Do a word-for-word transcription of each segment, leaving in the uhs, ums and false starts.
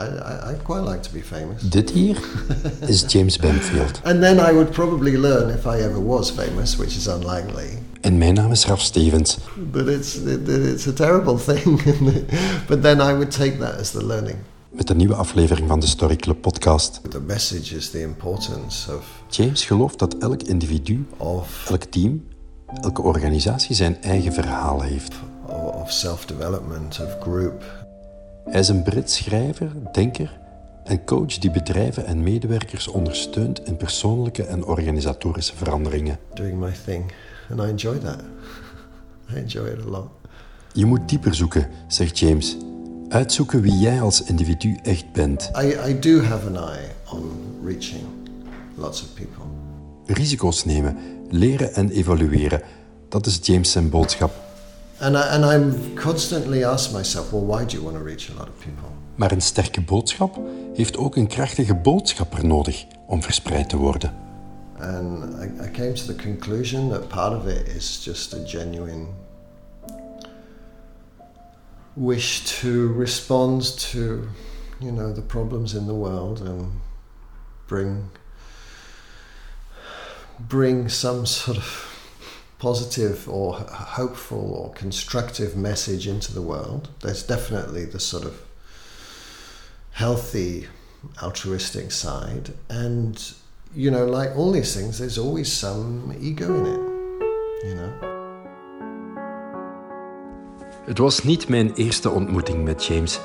I, I, I'd quite like to be famous. Dit hier is James Bamfield. And then I would probably learn if I ever was famous, which is unlikely. En mijn naam is Raf Stevens. But it's, it, it's a terrible thing. But then I would take that as the learning. Met een nieuwe aflevering van de Story Club podcast. The message is the importance of... James gelooft dat elk individu, of, elk team, elke organisatie zijn eigen verhaal heeft. Of self-development, of group... Hij is een Brits schrijver, denker en coach die bedrijven en medewerkers ondersteunt in persoonlijke en organisatorische veranderingen. Doing my thing and I enjoy that. I enjoy it a lot. Je moet dieper zoeken, zegt James. Uitzoeken wie jij als individu echt bent. I, I do have an eye on reaching lots of people. Risico's nemen, leren en evalueren. Dat is James zijn boodschap. And, I, and I'm constantly asking myself, well, why do you want to reach a lot of people? Maar een sterke boodschap heeft ook een krachtige boodschapper nodig om verspreid te worden. And I, I came to the conclusion that part of it is just a genuine wish to respond to, you know, the problems in the world and bring bring some sort of positive or hopeful or constructive message into the world. There's definitely the sort of healthy, altruistic side. And, you know, like all these things, there's always some ego in it, you know. Het was niet mijn eerste ontmoeting met James.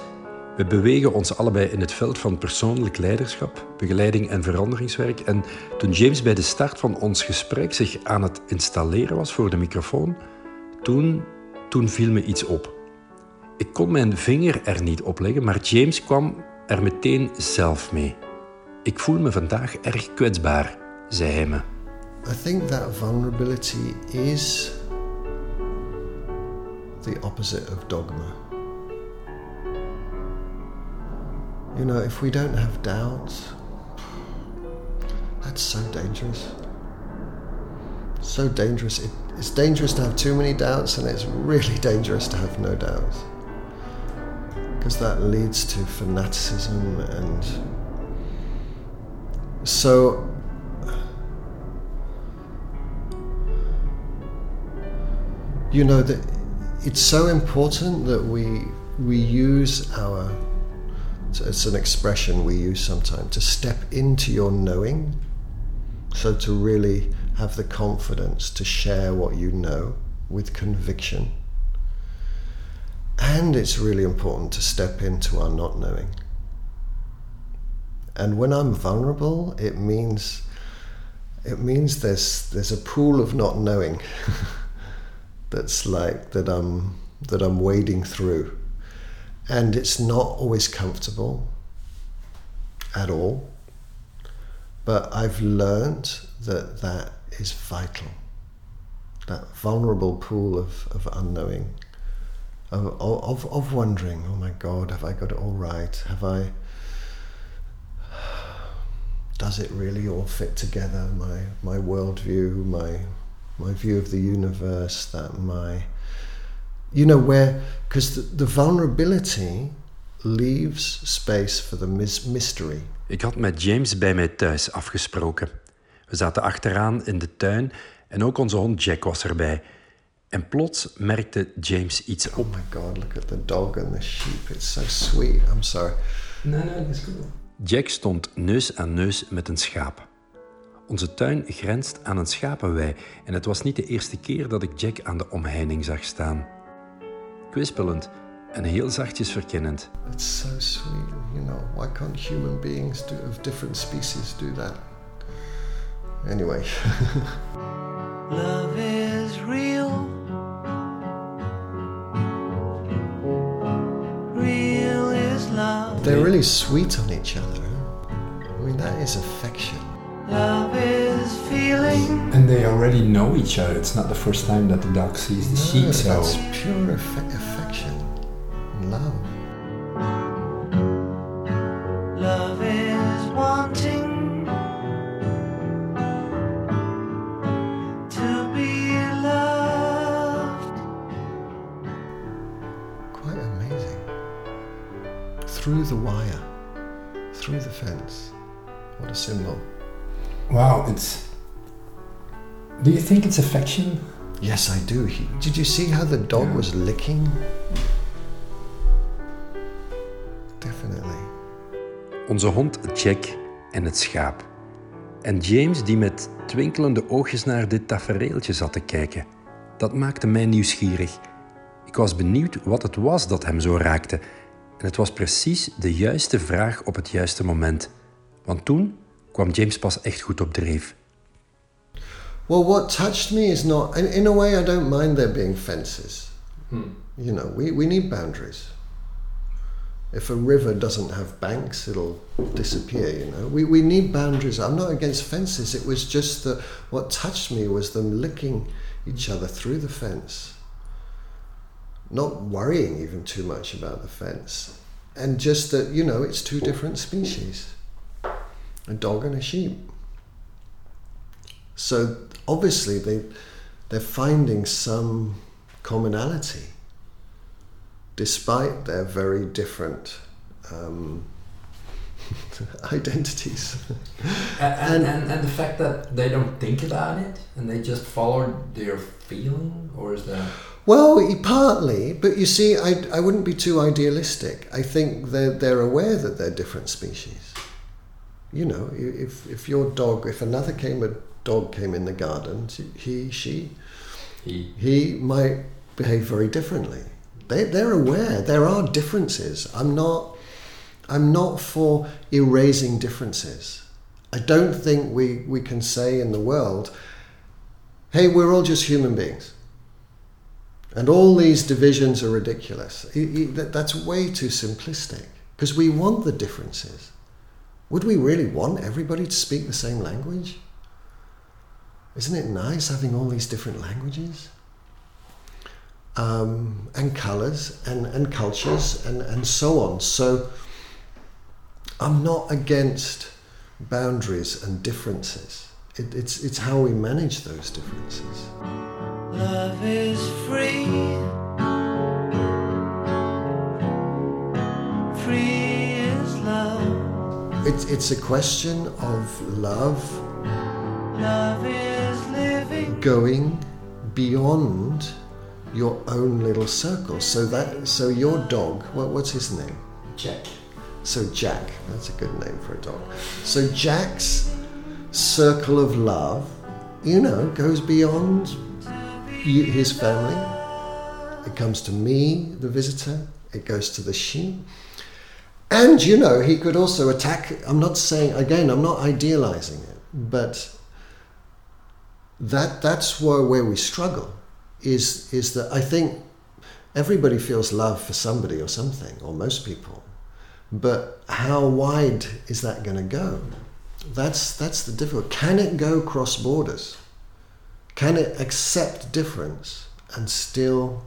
We bewegen ons allebei in het veld van persoonlijk leiderschap, begeleiding en veranderingswerk. En toen James bij de start van ons gesprek zich aan het installeren was voor de microfoon, toen, toen viel me iets op. Ik kon mijn vinger er niet op leggen, maar James kwam er meteen zelf mee. Ik voel me vandaag erg kwetsbaar, zei hij me. I think that vulnerability is the opposite of dogma. You know, if we don't have doubts, that's so dangerous. So dangerous. It, it's dangerous to have too many doubts, and it's really dangerous to have no doubts. Because that leads to fanaticism, and so you know that it's so important that we we use our... So it's an expression we use sometimes, to step into your knowing. So to really have the confidence to share what you know with conviction. And it's really important to step into our not knowing. And when I'm vulnerable, it means it means there's there's a pool of not knowing that's like that I'm that I'm wading through. And it's not always comfortable at all, but I've learned that that is vital. That vulnerable pool of, of unknowing, of, of of wondering, oh my God, have I got it all right? Have I, does it really all fit together? My my worldview, my my view of the universe, that my... You know, where, because the, the vulnerability leaves space for the mis- mystery. Ik had met James bij mij thuis afgesproken. We zaten achteraan in de tuin en ook onze hond Jack was erbij. En plots merkte James iets op. Oh my God, look at the dog and the sheep. It's so sweet. I'm sorry. Nee, nee, dat is goed. Jack stond neus aan neus met een schaap. Onze tuin grenst aan een schapenwei en het was niet de eerste keer dat ik Jack aan de omheining zag staan. Kwispelend en heel zachtjes verkennend. It's so sweet, you know. Why can't human beings do, of different species do that? Anyway. Love is real. Real is love. They're really sweet on each other. I mean, that is affection. Love is feeling. And they already know each other. It's not the first time that the dog sees the sheep. No, so that's pure affa- affection, love. Love is wanting to be loved. Quite amazing. Through the wire. through the fence. What a symbol. Wow, it's... Do you think it's affection? Yes, I do. He, did you see how the dog yeah. was licking? Definitely. Onze hond Jack en het schaap. En James die met twinkelende oogjes naar dit tafereeltje zat te kijken. Dat maakte mij nieuwsgierig. Ik was benieuwd wat het was dat hem zo raakte. En het was precies de juiste vraag op het juiste moment. Want toen kwam James pas echt goed op dreef. Well, what touched me is not... In a way, I don't mind there being fences. Hmm. You know, we, we need boundaries. If a river doesn't have banks, it'll disappear, you know. We, we need boundaries. I'm not against fences. It was just that what touched me was them licking each other through the fence. Not worrying even too much about the fence. And just that, you know, it's two different species. A dog and a sheep. So obviously they, they're finding some commonality. Despite their very different um, identities. and, and, and, and the fact that they don't think about it and they just follow their feeling, or is that... Well, partly, but you see, I, I wouldn't be too idealistic. I think they're, they're aware that they're different species. You know, if, if your dog, if another came, a dog came in the garden, he, she, he, he might behave very differently. They, they're aware there are differences. I'm not, I'm not for erasing differences. I don't think we, we can say in the world, hey, we're all just human beings. And all these divisions are ridiculous. It, it, that, that's way too simplistic because we want the differences. Would we really want everybody to speak the same language? Isn't it nice having all these different languages? Um, and colours and, and cultures and, and so on. So I'm not against boundaries and differences. It, it's, it's how we manage those differences. Love is free. Free is love. It's, it's a question of love. Love is living. Going beyond your own little circle. So that, so your dog, what, what's his name? Jack. So Jack, that's a good name for a dog. So Jack's circle of love, you know, goes beyond you, his family. It comes to me, the visitor. It goes to the sheep. And, you know, he could also attack. I'm not saying, again, I'm not idealizing it, but that that's where, where we struggle. Is is that I think everybody feels love for somebody or something, or most people, but how wide is that going to go? That's that's the difficult. Can it go cross borders? Can it accept difference and still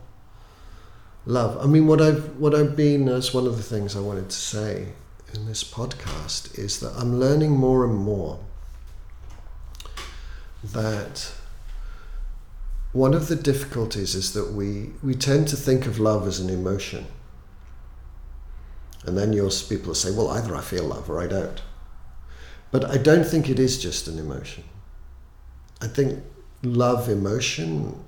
love? I mean, what I've what I've been as one of the things I wanted to say in this podcast is that I'm learning more and more that. One of the difficulties is that we, we tend to think of love as an emotion. And then you'll, people will say, well, either I feel love or I don't. But I don't think it is just an emotion. I think love emotion,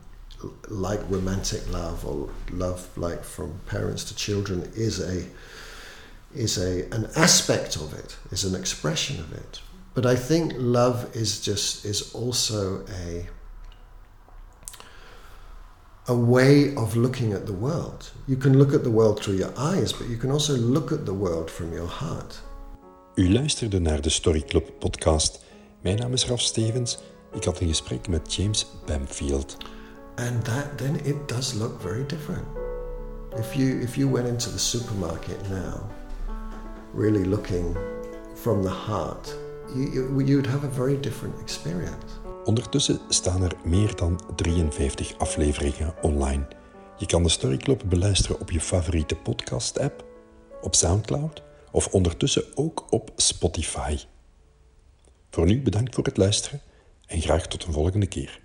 like romantic love or love like from parents to children, is a is a an aspect of it, is an expression of it. But I think love is just is also a a way of looking at the world. You can look at the world through your eyes, but you can also look at the world from your heart. U luisterde naar de Story Club podcast. Mijn naam is Raf Stevens. Ik had een gesprek met James Bamfield. And that then it does look very different. If you if you went into the supermarket now, really looking from the heart, you you'd have a very different experience. Ondertussen staan er meer dan drieënvijftig afleveringen online. Je kan de Story Club beluisteren op je favoriete podcast-app, op SoundCloud of ondertussen ook op Spotify. Voor nu bedankt voor het luisteren en graag tot een volgende keer.